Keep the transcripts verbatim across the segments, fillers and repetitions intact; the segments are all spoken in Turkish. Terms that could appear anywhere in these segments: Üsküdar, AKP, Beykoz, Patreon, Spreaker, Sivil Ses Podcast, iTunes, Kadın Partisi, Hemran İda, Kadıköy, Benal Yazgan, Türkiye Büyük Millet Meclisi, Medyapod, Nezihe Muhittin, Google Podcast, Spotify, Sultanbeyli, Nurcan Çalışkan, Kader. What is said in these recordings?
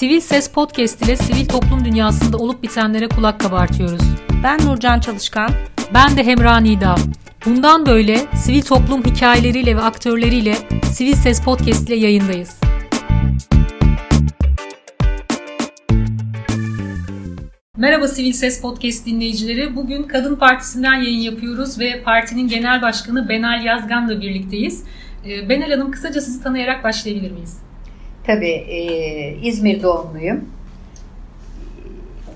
Sivil Ses Podcast ile sivil toplum dünyasında olup bitenlere kulak kabartıyoruz. Ben Nurcan Çalışkan. Ben de Hemran İda. Bundan böyle sivil toplum hikayeleriyle ve aktörleriyle Sivil Ses Podcast ile yayındayız. Merhaba Sivil Ses Podcast dinleyicileri. Bugün Kadın Partisi'nden yayın yapıyoruz ve partinin genel başkanı Benal Yazgan'la birlikteyiz. Benal Hanım, kısaca sizi tanıyarak başlayabilir miyiz? Tabii. E, İzmir doğumluyum.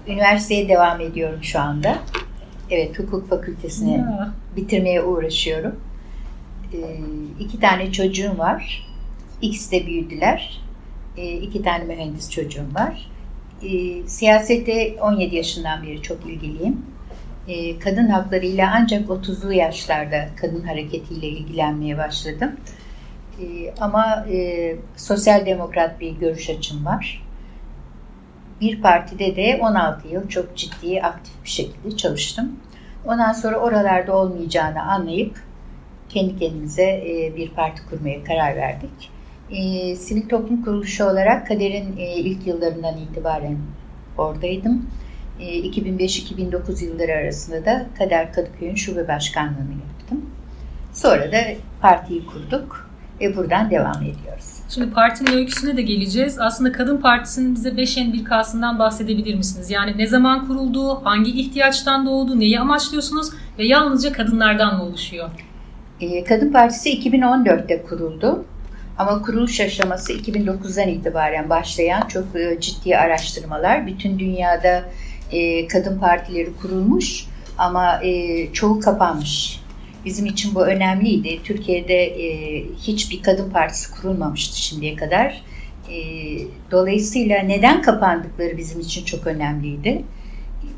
Üniversiteye devam ediyorum şu anda. Evet, hukuk fakültesini ya. bitirmeye uğraşıyorum. E, iki tane çocuğum var. İkisi de büyüdüler. E, iki tane mühendis çocuğum var. E, siyasete on yedi yaşından beri çok ilgiliyim. E, kadın haklarıyla ancak otuzlu yaşlarda kadın hareketiyle ilgilenmeye başladım. E, ama e, sosyal demokrat bir görüş açım var. Bir partide de on altı yıl çok ciddi, aktif bir şekilde çalıştım. Ondan sonra oralarda olmayacağını anlayıp kendi kendimize e, bir parti kurmaya karar verdik. E, sivil toplum kuruluşu olarak Kader'in e, ilk yıllarından itibaren oradaydım. E, iki bin beş iki bin dokuz yılları arasında da Kader Kadıköy'ün şube başkanlığını yaptım. Sonra da partiyi kurduk ve buradan devam ediyoruz. Şimdi partinin öyküsüne de geleceğiz. Aslında Kadın Partisi'nin bize beş en bir kasından bahsedebilir misiniz? Yani ne zaman kuruldu, hangi ihtiyaçtan doğdu, neyi amaçlıyorsunuz ve yalnızca kadınlardan mı oluşuyor? E, Kadın Partisi iki bin on dörtte kuruldu. Ama kuruluş aşaması iki bin dokuzdan itibaren başlayan çok ciddi araştırmalar. Bütün dünyada e, kadın partileri kurulmuş ama e, çoğu kapanmış. Bizim için bu önemliydi. Türkiye'de e, hiçbir kadın partisi kurulmamıştı şimdiye kadar. E, dolayısıyla neden kapandıkları bizim için çok önemliydi.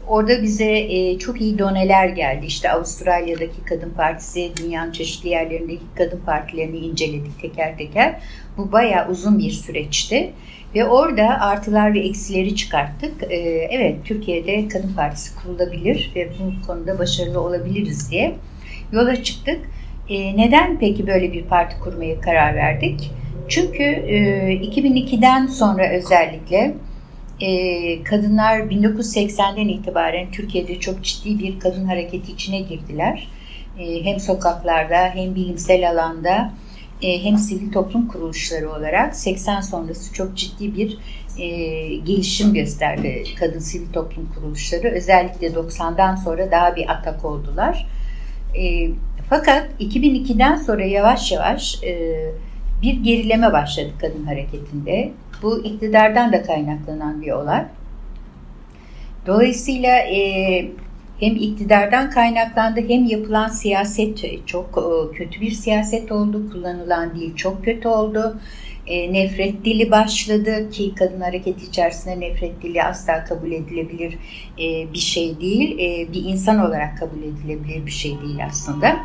Orada bize e, çok iyi doneler geldi. İşte Avustralya'daki kadın partisi, dünyanın çeşitli yerlerindeki kadın partilerini inceledik teker teker. Bu bayağı uzun bir süreçti ve orada artılar ve eksileri çıkarttık. E, evet, Türkiye'de kadın partisi kurulabilir ve bu konuda başarılı olabiliriz diye yola çıktık. E, neden peki böyle bir parti kurmaya karar verdik? Çünkü e, iki bin ikiden sonra özellikle Ee, kadınlar bin dokuz yüz seksenden itibaren Türkiye'de çok ciddi bir kadın hareketi içine girdiler. Ee, hem sokaklarda, hem bilimsel alanda, e, hem sivil toplum kuruluşları olarak seksen sonrası çok ciddi bir e, gelişim gösterdi kadın sivil toplum kuruluşları. Özellikle doksandan sonra daha bir atak oldular. E, fakat iki bin ikiden sonra yavaş yavaş e, bir gerileme başladı kadın hareketinde. Bu iktidardan da kaynaklanan bir olay. Dolayısıyla e, hem iktidardan kaynaklandı, hem yapılan siyaset çok e, kötü bir siyaset oldu. Kullanılan dil çok kötü oldu. E, nefret dili başladı ki kadın hareketi içerisinde nefret dili asla kabul edilebilir e, bir şey değil. E, bir insan olarak kabul edilebilir bir şey değil aslında.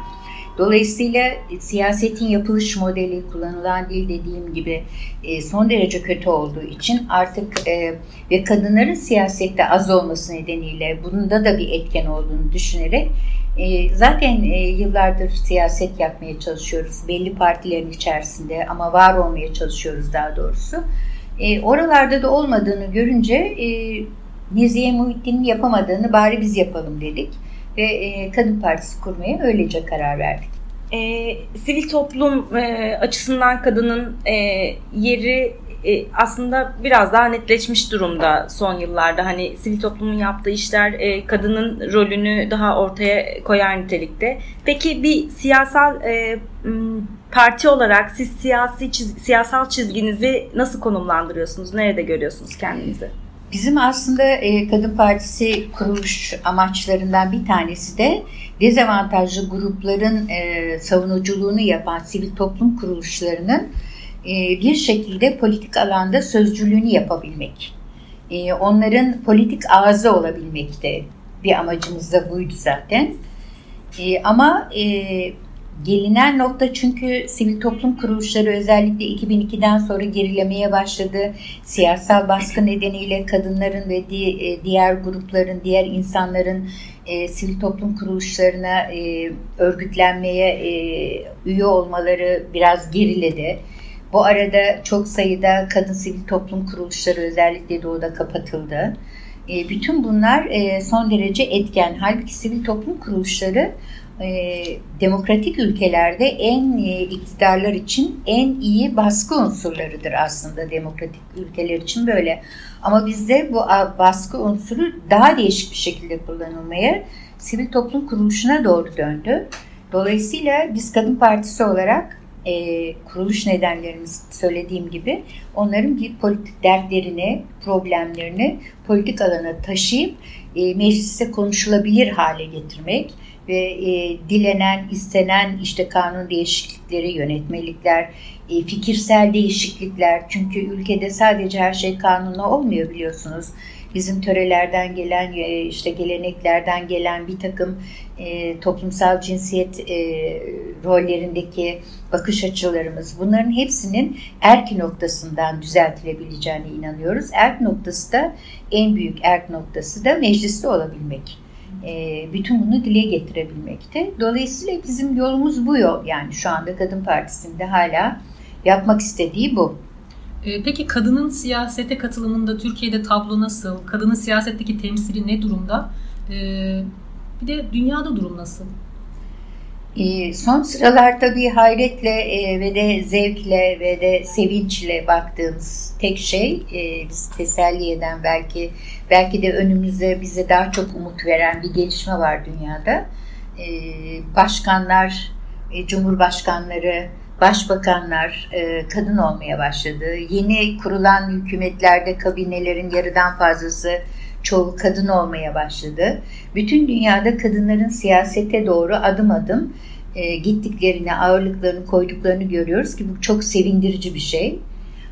Dolayısıyla siyasetin yapılış modeli, kullanılan dil dediğim gibi son derece kötü olduğu için artık ve kadınların siyasette az olması nedeniyle bunda da bir etken olduğunu düşünerek zaten yıllardır siyaset yapmaya çalışıyoruz. Belli partilerin içerisinde ama var olmaya çalışıyoruz daha doğrusu. Oralarda da olmadığını görünce Nezihe Muhittin'in yapamadığını bari biz yapalım dedik. Ve e, Kadın Partisi kurmaya öylece karar verdik. E, sivil toplum e, açısından kadının e, yeri e, aslında biraz daha netleşmiş durumda son yıllarda. Hani sivil toplumun yaptığı işler e, kadının rolünü daha ortaya koyar nitelikte. Peki bir siyasal e, parti olarak siz siyasi çiz, siyasal çizginizi nasıl konumlandırıyorsunuz? Nerede görüyorsunuz kendinizi? Bizim aslında Kadın Partisi kuruluş amaçlarından bir tanesi de dezavantajlı grupların savunuculuğunu yapan sivil toplum kuruluşlarının bir şekilde politik alanda sözcülüğünü yapabilmek. Onların politik ağzı olabilmek de bir amacımız da buydu zaten. Ama gelinen nokta, çünkü sivil toplum kuruluşları özellikle iki bin ikiden sonra gerilemeye başladı. Siyasal baskı nedeniyle kadınların ve diğer grupların, diğer insanların e, sivil toplum kuruluşlarına e, örgütlenmeye e, üye olmaları biraz geriledi. Bu arada çok sayıda kadın sivil toplum kuruluşları özellikle doğuda kapatıldı. E, bütün bunlar e, son derece etken. Halbuki sivil toplum kuruluşları e, demokratik ülkelerde en e, iktidarlar için en iyi baskı unsurlarıdır aslında. Demokratik ülkeler için böyle. Ama bizde bu baskı unsuru daha değişik bir şekilde kullanılmaya, sivil toplum kuruluşuna doğru döndü. Dolayısıyla biz Kadın Partisi olarak E, kuruluş nedenlerimiz söylediğim gibi onların bir politik dertlerini, problemlerini politik alana taşıyıp e, meclise konuşulabilir hale getirmek ve e, dilenen, istenen işte kanun değişiklikleri, yönetmelikler, e, fikirsel değişiklikler, çünkü ülkede sadece her şey kanunla olmuyor biliyorsunuz. Bizim törelerden gelen, işte geleneklerden gelen bir takım e, toplumsal cinsiyet e, rollerindeki bakış açılarımız, bunların hepsinin erk noktasından düzeltilebileceğine inanıyoruz. Erk noktası da, en büyük erk noktası da mecliste olabilmek. E, bütün bunu dile getirebilmekti. Dolayısıyla bizim yolumuz bu yol. Yani şu anda Kadın Partisi'nde hala yapmak istediği bu. Peki kadının siyasete katılımında Türkiye'de tablo nasıl? Kadının siyasetteki temsili ne durumda? Bir de dünyada durum nasıl? Son sıralarda bir hayretle ve de zevkle ve de sevinçle baktığımız tek şey, bizi teselli eden, belki belki de önümüze bize daha çok umut veren bir gelişme var dünyada. Başkanlar, cumhurbaşkanları, başbakanlar kadın olmaya başladı. Yeni kurulan hükümetlerde kabinelerin yarıdan fazlası, çoğu kadın olmaya başladı. Bütün dünyada kadınların siyasete doğru adım adım gittiklerini, ağırlıklarını koyduklarını görüyoruz ki bu çok sevindirici bir şey.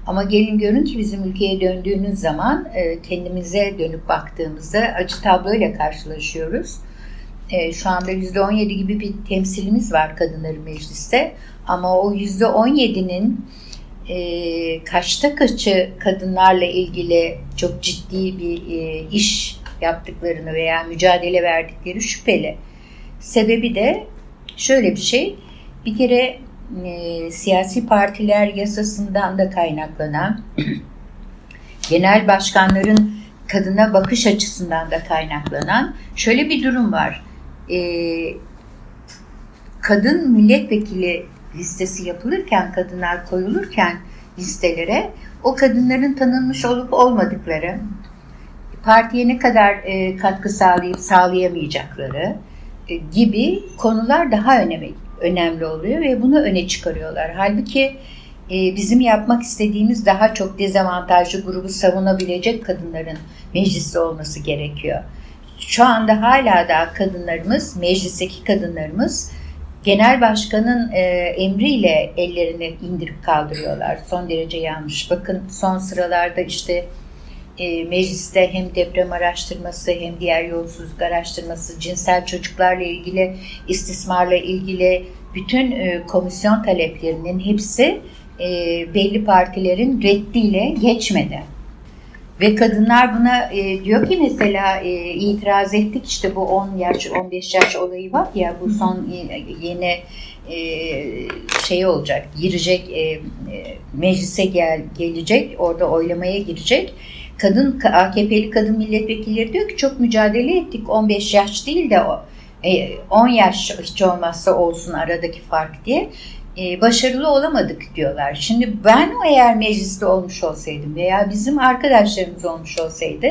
Ama gelin görün ki bizim ülkeye döndüğünüz zaman, kendimize dönüp baktığımızda acı tabloyla karşılaşıyoruz. Şu anda yüzde on yedi gibi bir temsilimiz var kadınların mecliste. Ama o yüzde on yedi'nin e, kaçta kaçı kadınlarla ilgili çok ciddi bir e, iş yaptıklarını veya mücadele verdikleri şüpheli. Sebebi de şöyle bir şey, bir kere e, siyasi partiler yasasından da kaynaklanan, genel başkanların kadına bakış açısından da kaynaklanan şöyle bir durum var. E, kadın milletvekili listesi yapılırken, kadınlar koyulurken listelere, o kadınların tanınmış olup olmadıkları, partiye ne kadar e, katkı sağlayıp sağlayamayacakları e, gibi konular daha önemli, önemli oluyor ve bunu öne çıkarıyorlar. Halbuki e, bizim yapmak istediğimiz daha çok dezavantajlı grubu savunabilecek kadınların mecliste olması gerekiyor. Şu anda hala daha kadınlarımız, meclisteki kadınlarımız, genel başkanın e, emriyle ellerini indirip kaldırıyorlar. Son derece yanlış. Bakın son sıralarda işte e, mecliste hem deprem araştırması hem diğer yolsuzluk araştırması, cinsel çocuklarla ilgili, istismarla ilgili bütün e, komisyon taleplerinin hepsi e, belli partilerin reddiyle geçmedi. Ve kadınlar buna e, diyor ki mesela e, itiraz ettik, işte bu on yaş on beş yaş olayı var ya, bu son yeni e, şey olacak, girecek e, meclise gel, gelecek orada oylamaya girecek. Kadın A K P'li kadın milletvekilleri diyor ki çok mücadele ettik, on beş yaş değil de e, on yaş hiç olmazsa olsun aradaki fark diye. Başarılı olamadık diyorlar. Şimdi ben eğer mecliste olmuş olsaydım veya bizim arkadaşlarımız olmuş olsaydı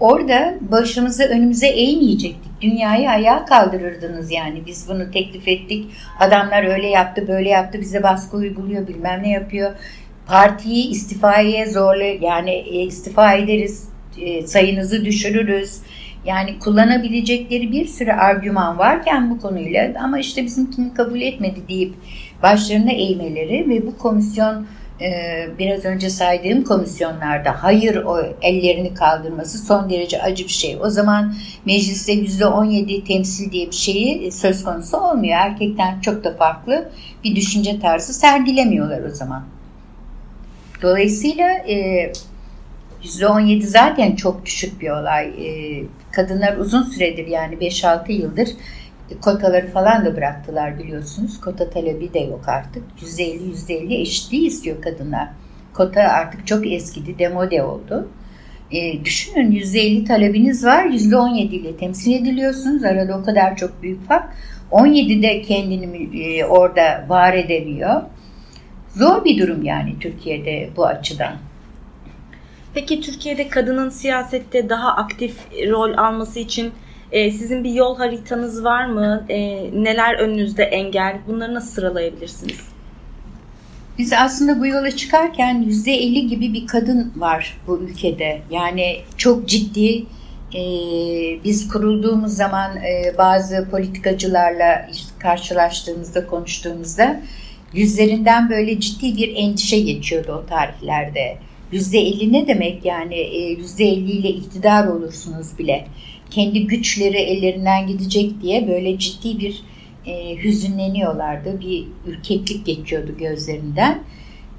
orada başımızı önümüze eğmeyecektik. Dünyayı ayağa kaldırırdınız yani. Biz bunu teklif ettik. Adamlar öyle yaptı, böyle yaptı. Bize baskı uyguluyor, bilmem ne yapıyor. Partiyi istifaya zorla, yani istifa ederiz, sayınızı düşürürüz. Yani kullanabilecekleri bir sürü argüman varken bu konuyla, ama işte bizimkini kabul etmedi deyip başlarına eğmeleri ve bu komisyon, biraz önce saydığım komisyonlarda hayır o ellerini kaldırması son derece acı bir şey. O zaman mecliste yüzde on yedi temsil diye bir şeyi söz konusu olmuyor. Erkekten çok da farklı bir düşünce tarzı sergilemiyorlar o zaman. Dolayısıyla yüzde on yedi zaten çok düşük bir olay. Kadınlar uzun süredir, yani beş altı yıldır kotaları falan da bıraktılar biliyorsunuz. Kota talebi de yok artık. yüzde elli yüzde elli eşitliği istiyor kadınlar. Kota artık çok eskidi, demode oldu. E, düşünün yüzde elli talebiniz var, yüzde on yedi ile temsil ediliyorsunuz. Arada o kadar çok büyük fark. on yedide kendini e, orada var edemiyor. Zor bir durum yani Türkiye'de bu açıdan. Peki Türkiye'de kadının siyasette daha aktif rol alması için e, sizin bir yol haritanız var mı? E, neler önünüzde engel? Bunları nasıl sıralayabilirsiniz? Biz aslında bu yola çıkarken yüzde elli gibi bir kadın var bu ülkede. Yani çok ciddi. E, biz kurulduğumuz zaman e, bazı politikacılarla işte karşılaştığımızda, konuştuğumuzda yüzlerinden böyle ciddi bir endişe geçiyordu o tarihlerde. yüzde elli ne demek yani? yüzde elli ile iktidar olursunuz bile. Kendi güçleri ellerinden gidecek diye böyle ciddi bir e, hüzünleniyorlardı. Bir ürkeklik geçiyordu gözlerinden.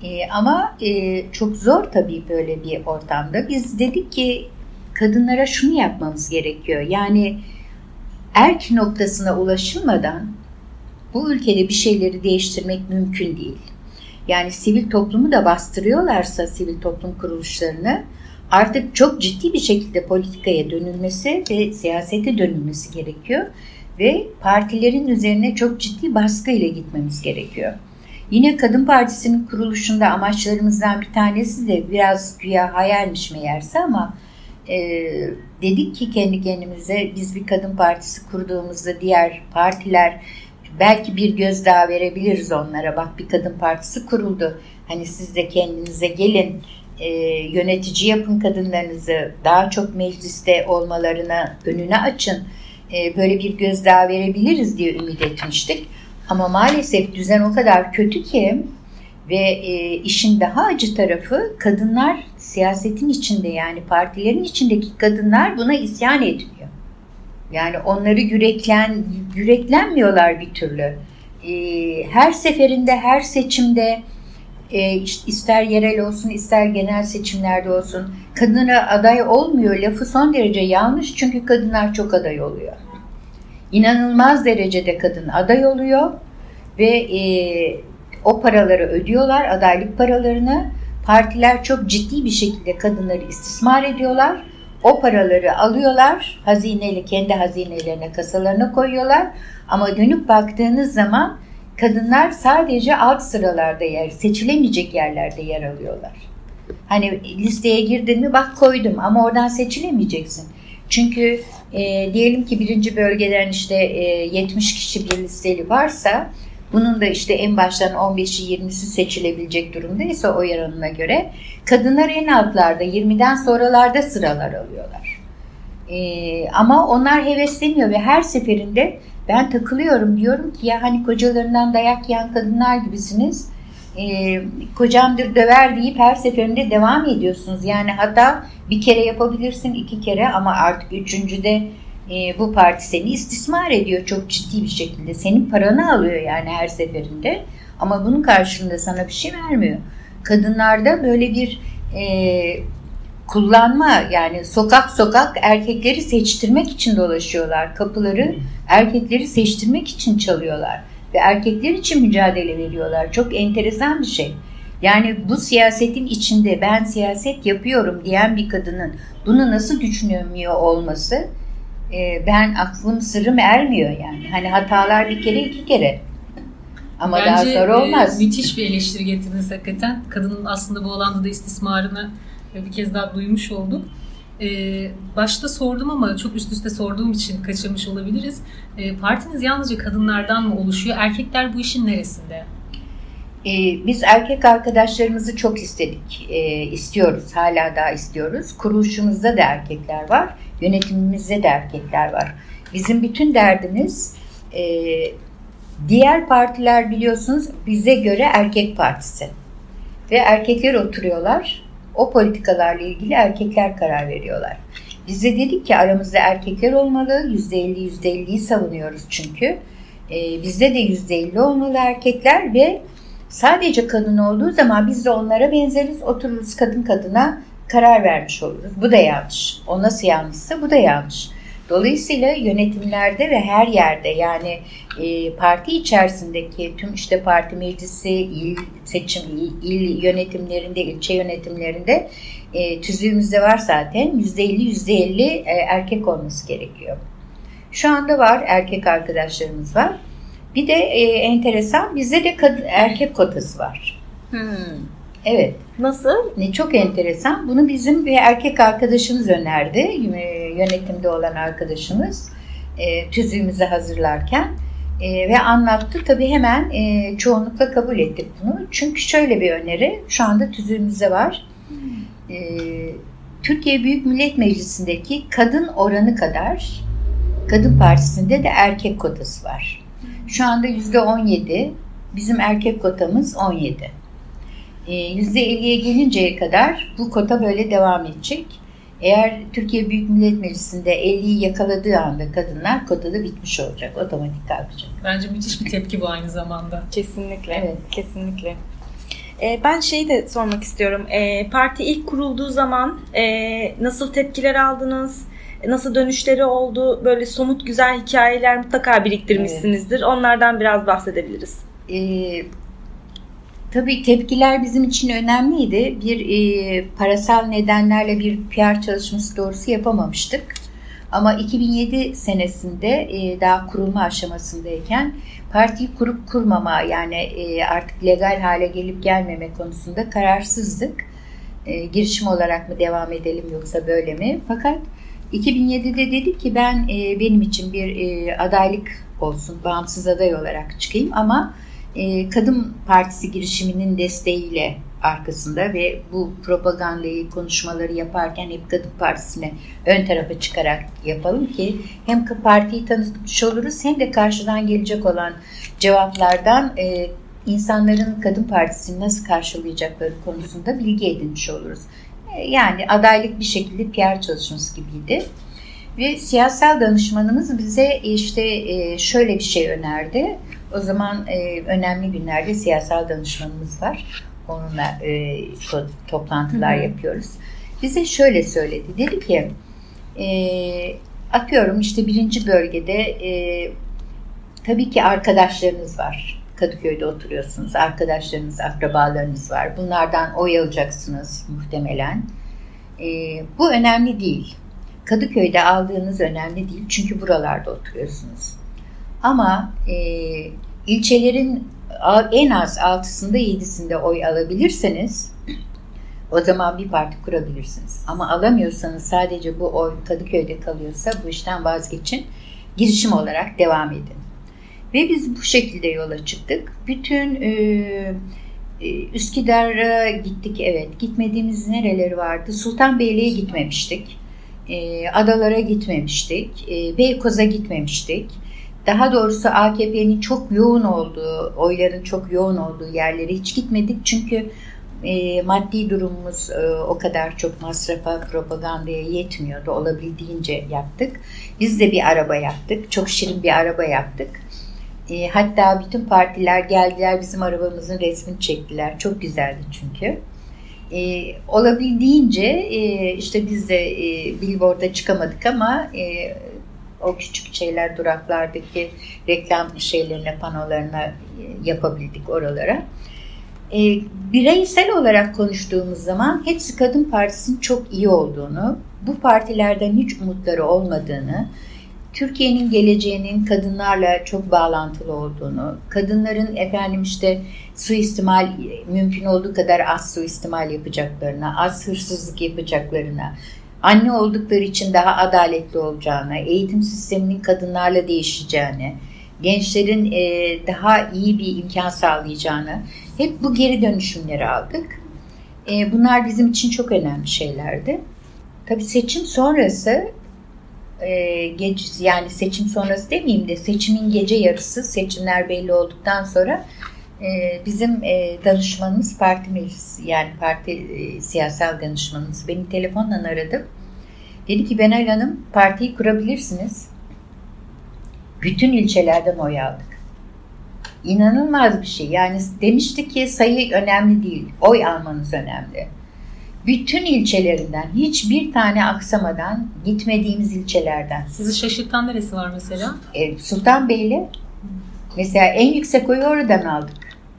E, ama e, çok zor tabii böyle bir ortamda. Biz dedik ki kadınlara şunu yapmamız gerekiyor. Yani erk noktasına ulaşılmadan bu ülkede bir şeyleri değiştirmek mümkün değil. Yani sivil toplumu da bastırıyorlarsa sivil toplum kuruluşlarını artık çok ciddi bir şekilde politikaya dönülmesi ve siyasete dönülmesi gerekiyor. Ve partilerin üzerine çok ciddi baskı ile gitmemiz gerekiyor. Yine Kadın Partisi'nin kuruluşunda amaçlarımızdan bir tanesi de biraz güya hayalmiş meğerse ama e, dedik ki kendi kendimize biz bir Kadın Partisi kurduğumuzda diğer partiler belki bir göz daha verebiliriz onlara. Bak bir kadın partisi kuruldu. Hani siz de kendinize gelin, e, yönetici yapın kadınlarınızı. Daha çok mecliste olmalarına önünü açın. E, böyle bir göz daha verebiliriz diye ümit etmiştik. Ama maalesef düzen o kadar kötü ki ve e, işin daha acı tarafı kadınlar siyasetin içinde yani partilerin içindeki kadınlar buna isyan ediyor. Yani onları yüreklen, yüreklenmiyorlar bir türlü. Ee, her seferinde, her seçimde e, ister yerel olsun, ister genel seçimlerde olsun kadına aday olmuyor lafı son derece yanlış. Çünkü kadınlar çok aday oluyor. İnanılmaz derecede kadın aday oluyor ve e, o paraları ödüyorlar, adaylık paralarını. Partiler çok ciddi bir şekilde kadınları istismar ediyorlar. O paraları alıyorlar, hazineli kendi hazinelerine, kasalarına koyuyorlar. Ama dönüp baktığınız zaman kadınlar sadece alt sıralarda yer, seçilemeyecek yerlerde yer alıyorlar. Hani listeye girdin mi bak koydum ama oradan seçilemeyeceksin. Çünkü e, diyelim ki birinci bölgeden işte e, yetmiş kişi bir listeli varsa bunun da işte en baştan on beşi yirmisi seçilebilecek durumdaysa o oranına göre kadınlar en altlarda yirmiden sonralarda sıralar alıyorlar. Ee, ama onlar hevesleniyor ve her seferinde ben takılıyorum diyorum ki ya hani kocalarından dayak yiyen kadınlar gibisiniz. Ee, kocamdır döver deyip her seferinde devam ediyorsunuz. Yani hata bir kere yapabilirsin iki kere ama artık üçüncüde E, bu parti seni istismar ediyor çok ciddi bir şekilde. Senin paranı alıyor yani her seferinde. Ama bunun karşılığında sana bir şey vermiyor. Kadınlarda böyle bir e, kullanma yani sokak sokak erkekleri seçtirmek için dolaşıyorlar. Kapıları erkekleri seçtirmek için çalıyorlar. Ve erkekler için mücadele veriyorlar. Çok enteresan bir şey. Yani bu siyasetin içinde ben siyaset yapıyorum diyen bir kadının bunu nasıl düşünemiyor olması... Ben aklım sırrım ermiyor yani. Hani hatalar bir kere iki kere. Ama bence daha sonra olmaz. Bence müthiş bir eleştiri getirdiniz hakikaten. Kadının aslında bu alanda da istismarını bir kez daha duymuş olduk. Başta sordum ama çok üst üste sorduğum için kaçırmış olabiliriz. Partiniz yalnızca kadınlardan mı oluşuyor? Erkekler bu işin neresinde? Biz erkek arkadaşlarımızı çok istedik, istiyoruz, hala daha istiyoruz. Kuruluşumuzda da erkekler var, yönetimimizde de erkekler var. Bizim bütün derdimiz, diğer partiler biliyorsunuz bize göre erkek partisi. Ve erkekler oturuyorlar, o politikalarla ilgili erkekler karar veriyorlar. Biz de dedik ki aramızda erkekler olmalı, yüzde elli yüzde elliyi savunuyoruz çünkü. Bizde de yüzde elli olmalı erkekler ve... Sadece kadın olduğu zaman biz de onlara benzeriz, otururuz kadın kadına karar vermiş oluruz. Bu da yanlış. O nasıl yanlışsa bu da yanlış. Dolayısıyla yönetimlerde ve her yerde, yani e, parti içerisindeki tüm işte parti meclisi, il seçim, il, il yönetimlerinde, ilçe yönetimlerinde e, tüzüğümüzde var zaten yüzde elli yüzde elli e, erkek olması gerekiyor. Şu anda var, erkek arkadaşlarımız var. Bir de e, enteresan, bizde de kadın, erkek kotası var. Hmm. Evet. Nasıl? Ne çok enteresan. Bunu bizim bir erkek arkadaşımız önerdi. Yönetimde olan arkadaşımız e, tüzüğümüzü hazırlarken e, ve anlattı. Tabii hemen e, çoğunlukla kabul ettik bunu. Çünkü şöyle bir öneri şu anda tüzüğümüzde var. E, Türkiye Büyük Millet Meclisi'ndeki kadın oranı kadar Kadın Partisi'nde de erkek kotası var. Şu anda yüzde on yedi. Bizim erkek kotamız on yedi. yüzde elliye gelinceye kadar bu kota böyle devam edecek. Eğer Türkiye Büyük Millet Meclisi'nde elliyi yakaladığı anda kadınlar, kota da bitmiş olacak, otomatik kalkacak. Bence müthiş bir tepki bu aynı zamanda. Kesinlikle, evet. Kesinlikle. Ee, ben şeyi de sormak istiyorum. Ee, parti ilk kurulduğu zaman e, nasıl tepkiler aldınız? Nasıl dönüşleri oldu? Böyle somut güzel hikayeler mutlaka biriktirmişsinizdir. Evet. Onlardan biraz bahsedebiliriz. Evet. Tabii tepkiler bizim için önemliydi. Bir e, parasal nedenlerle bir P R çalışması doğrusu yapamamıştık. Ama iki bin yedi senesinde e, daha kurulma aşamasındayken partiyi kurup kurmama, yani e, artık legal hale gelip gelmeme konusunda kararsızdık. E, girişim olarak mı devam edelim yoksa böyle mi? Fakat iki bin yedide dedik ki ben e, benim için bir e, adaylık olsun, bağımsız aday olarak çıkayım ama Kadın Partisi girişiminin desteğiyle arkasında ve bu propagandayı, konuşmaları yaparken hep Kadın Partisi'ne ön tarafa çıkarak yapalım ki hem partiyi tanıtmış oluruz hem de karşıdan gelecek olan cevaplardan insanların Kadın Partisi'ni nasıl karşılayacakları konusunda bilgi edinmiş oluruz. Yani adaylık bir şekilde P R çalışması gibiydi. Ve siyasal danışmanımız bize işte şöyle bir şey önerdi. O zaman e, önemli günlerde siyasal danışmanımız var. Onunla e, toplantılar Hı-hı. yapıyoruz. Bize şöyle söyledi. Dedi ki e, atıyorum işte birinci bölgede e, tabii ki arkadaşlarınız var. Kadıköy'de oturuyorsunuz. Arkadaşlarınız, akrabalarınız var. Bunlardan oy alacaksınız muhtemelen. E, bu önemli değil. Kadıköy'de aldığınız önemli değil. Çünkü buralarda oturuyorsunuz. Ama e, ilçelerin en az altısında yedisinde oy alabilirseniz o zaman bir parti kurabilirsiniz. Ama alamıyorsanız sadece bu oy Kadıköy'de kalıyorsa bu işten vazgeçin. Girişim olarak devam edin. Ve biz bu şekilde yola çıktık. Bütün e, Üsküdar'a gittik, evet. Gitmediğimiz nereleri vardı? Sultanbeyli'ye gitmemiştik. E, adalara gitmemiştik. E, Beykoz'a gitmemiştik. Daha doğrusu A K P'nin çok yoğun olduğu, oyların çok yoğun olduğu yerlere hiç gitmedik. Çünkü e, maddi durumumuz e, o kadar çok masrafa, propagandaya yetmiyordu. Olabildiğince yaptık. Biz de bir araba yaptık. Çok şirin bir araba yaptık. E, hatta bütün partiler geldiler, bizim arabamızın resmini çektiler. Çok güzeldi çünkü. E, olabildiğince e, işte biz de e, billboard'a çıkamadık ama... E, o küçük şeyler, duraklardaki reklam şeylerine, panolarına yapabildik oralara. E, bireysel olarak konuştuğumuz zaman hepsi Kadın Partisi'nin çok iyi olduğunu, bu partilerden hiç umutları olmadığını, Türkiye'nin geleceğinin kadınlarla çok bağlantılı olduğunu, kadınların efendim işte suistimal, mümkün olduğu kadar az suistimal yapacaklarına, az hırsızlık yapacaklarına, anne oldukları için daha adaletli olacağına, eğitim sisteminin kadınlarla değişeceğine, gençlerin daha iyi bir imkan sağlayacağına, hep bu geri dönüşümleri aldık. Bunlar bizim için çok önemli şeylerdi. Tabii seçim sonrası, yani seçim sonrası demeyeyim de seçimin gece yarısı, seçimler belli olduktan sonra bizim danışmanımız parti meclisi, yani parti siyasal danışmanımız beni telefonla aradı. Dedi ki Benal Hanım, partiyi kurabilirsiniz. Bütün ilçelerden oy aldık. İnanılmaz bir şey. Yani demiştik ki sayı önemli değil, oy almanız önemli. bütün ilçelerinden, hiçbir tane aksamadan gitmediğimiz ilçelerden. Sizi şaşırtan neresi var mesela? E, Sultanbeyli. Mesela en yüksek oyu oradan aldık.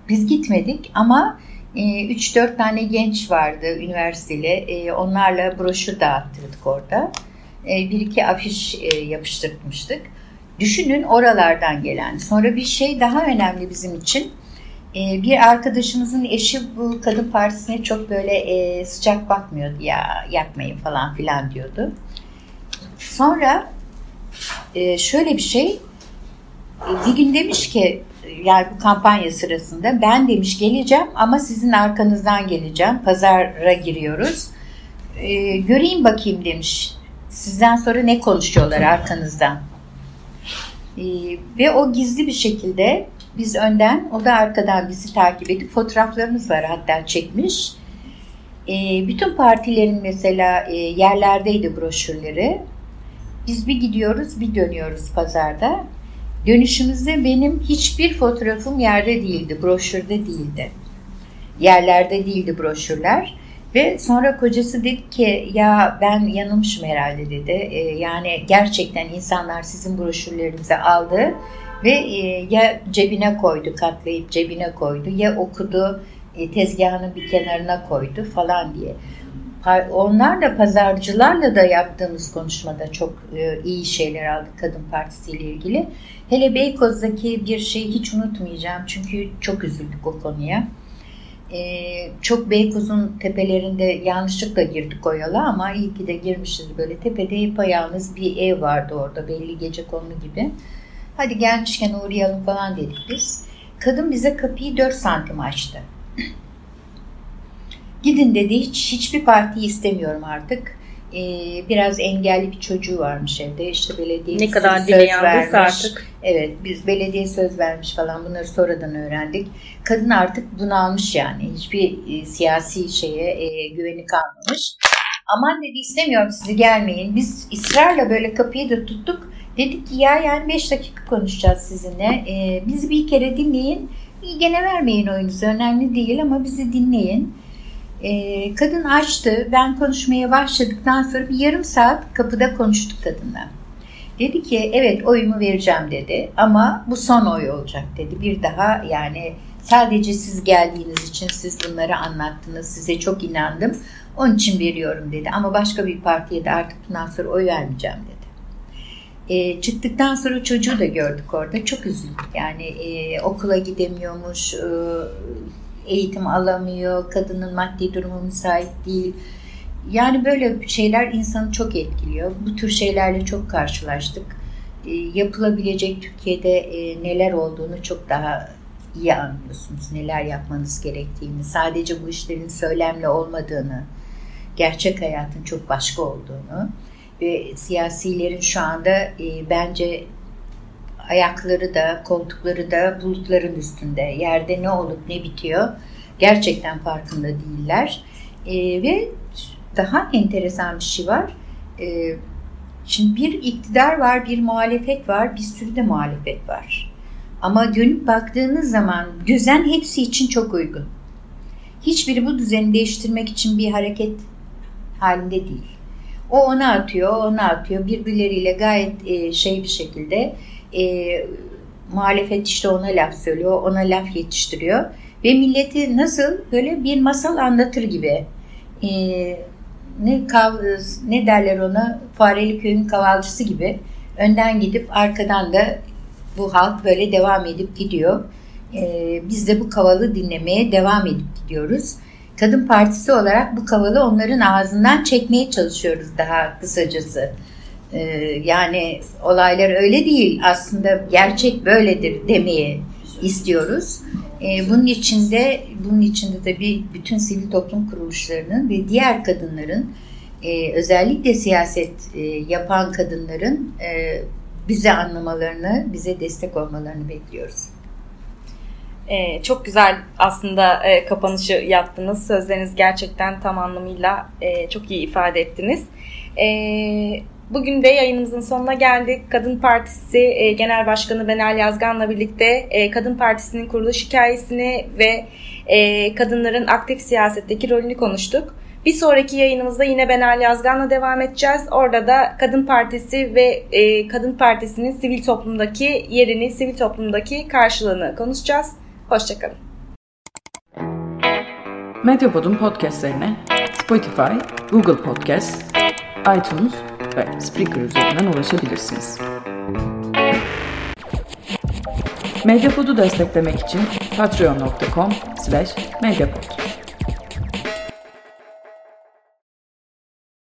Biz gitmedik ama üç dört tane genç vardı üniversiteli. Onlarla broşür dağıttırdık orada. Bir iki afiş yapıştırmıştık. Düşünün oralardan gelen. Sonra bir şey daha önemli bizim için. Bir arkadaşımızın eşi bu Kadın Partisi'ne çok böyle sıcak bakmıyordu. Ya yapmayın falan filan diyordu. Sonra şöyle bir şey. Bir gün demiş ki, yani bu kampanya sırasında, ben demiş geleceğim ama sizin arkanızdan geleceğim. Pazara giriyoruz. Ee, göreyim bakayım demiş. Sizden sonra ne konuşuyorlar arkanızdan. Ee, ve o gizli bir şekilde biz önden, o da arkadan bizi takip edip, fotoğraflarımız var hatta çekmiş. Ee, bütün partilerin mesela e, yerlerdeydi broşürleri. Biz bir gidiyoruz bir dönüyoruz pazarda. Dönüşümüzde benim hiçbir fotoğrafım yerde değildi, broşürde değildi. Yerlerde değildi broşürler. Ve sonra kocası dedi ki, ya ben yanılmışım herhalde dedi. E, yani gerçekten insanlar sizin broşürlerinizi aldı ve e, ya cebine koydu, katlayıp cebine koydu, ya okudu, e, tezgahının bir kenarına koydu falan diye. Onlarla, pazarcılarla da yaptığımız konuşmada çok iyi şeyler aldık Kadın Partisi ile ilgili. Hele Beykoz'daki bir şeyi hiç unutmayacağım çünkü çok üzüldük o konuya. Ee, çok Beykoz'un tepelerinde yanlışlıkla girdik o yola ama iyi ki de girmişiz. Böyle tepede yapayalnız bir ev vardı orada, belli gecekondu gibi. Hadi gelmişken uğrayalım falan dedik biz. Kadın bize kapıyı dört santim açtı. Gidin dedi, hiç hiçbir partiyi istemiyorum artık. Ee, biraz engelli bir çocuğu varmış evde. İşte belediye ne kadar söz vermiş. Artık. Evet, biz belediye söz vermiş falan, bunları sonradan öğrendik. Kadın artık bunalmış yani. Hiçbir e, siyasi şeye e, güveni kalmamış. Aman dedi, istemiyorum sizi, gelmeyin. Biz ısrarla böyle kapıyı da tuttuk. Dedik ki ya yani beş dakika konuşacağız sizinle. E, bizi bir kere dinleyin. Gene vermeyin oyunuzu. Önemli değil ama bizi dinleyin. Kadın açtı. Ben konuşmaya başladıktan sonra bir yarım saat kapıda konuştuk kadınla. Dedi ki evet oyumu vereceğim dedi ama bu son oy olacak dedi. Bir daha yani sadece siz geldiğiniz için, siz bunları anlattınız, size çok inandım. Onun için veriyorum dedi ama başka bir partiye de artık bundan sonra oy vermeyeceğim dedi. E, çıktıktan sonra çocuğu da gördük orada. Çok üzüldük yani e, okula gidemiyormuş, e, eğitim alamıyor, kadının maddi durumu müsait değil. Yani böyle şeyler insanı çok etkiliyor. Bu tür şeylerle çok karşılaştık. E, yapılabilecek Türkiye'de e, neler olduğunu çok daha iyi anlıyorsunuz. Neler yapmanız gerektiğini, sadece bu işlerin söylemle olmadığını, gerçek hayatın çok başka olduğunu ve siyasilerin şu anda e, bence ayakları da, koltukları da bulutların üstünde. Yerde ne olup ne bitiyor gerçekten farkında değiller. Ee, ve daha enteresan bir şey var. Ee, şimdi bir iktidar var, bir muhalefet var, bir sürü de muhalefet var. Ama dönüp baktığınız zaman düzen hepsi için çok uygun. Hiçbiri bu düzeni değiştirmek için bir hareket halinde değil. O ona atıyor, ona atıyor. Birbirleriyle gayet e, şey bir şekilde... E, muhalefet işte ona laf söylüyor, ona laf yetiştiriyor ve milleti nasıl böyle bir masal anlatır gibi e, ne kav- ne derler ona, Fareli Köy'ün kavalcısı gibi önden gidip arkadan da bu halk böyle devam edip gidiyor. E, biz de bu kavalı dinlemeye devam edip gidiyoruz. Kadın Partisi olarak bu kavalı onların ağzından çekmeye çalışıyoruz daha kısacası. Yani olaylar öyle değil aslında, gerçek böyledir demeye istiyoruz. Bunun içinde bunun içinde de bir bütün sivil toplum kuruluşlarının ve diğer kadınların, özellikle siyaset yapan kadınların bizi anlamalarını, bize destek olmalarını bekliyoruz. Ee, çok güzel aslında e, kapanışı yaptınız. Sözleriniz gerçekten tam anlamıyla e, çok iyi ifade ettiniz. Evet. Bugün de yayınımızın sonuna geldik. Kadın Partisi Genel Başkanı Benal Yazgan'la birlikte Kadın Partisi'nin kuruluş hikayesini ve kadınların aktif siyasetteki rolünü konuştuk. Bir sonraki yayınımızda yine Benal Yazgan'la devam edeceğiz. Orada da Kadın Partisi ve e, Kadın Partisi'nin sivil toplumdaki yerini, sivil toplumdaki karşılığını konuşacağız. Hoşçakalın. Medyapod'un podcastlerine Spotify, Google Podcast, iTunes ve Spreaker üzerinden ulaşabilirsiniz. Medyapod'u desteklemek için patreon nokta com slash medyapod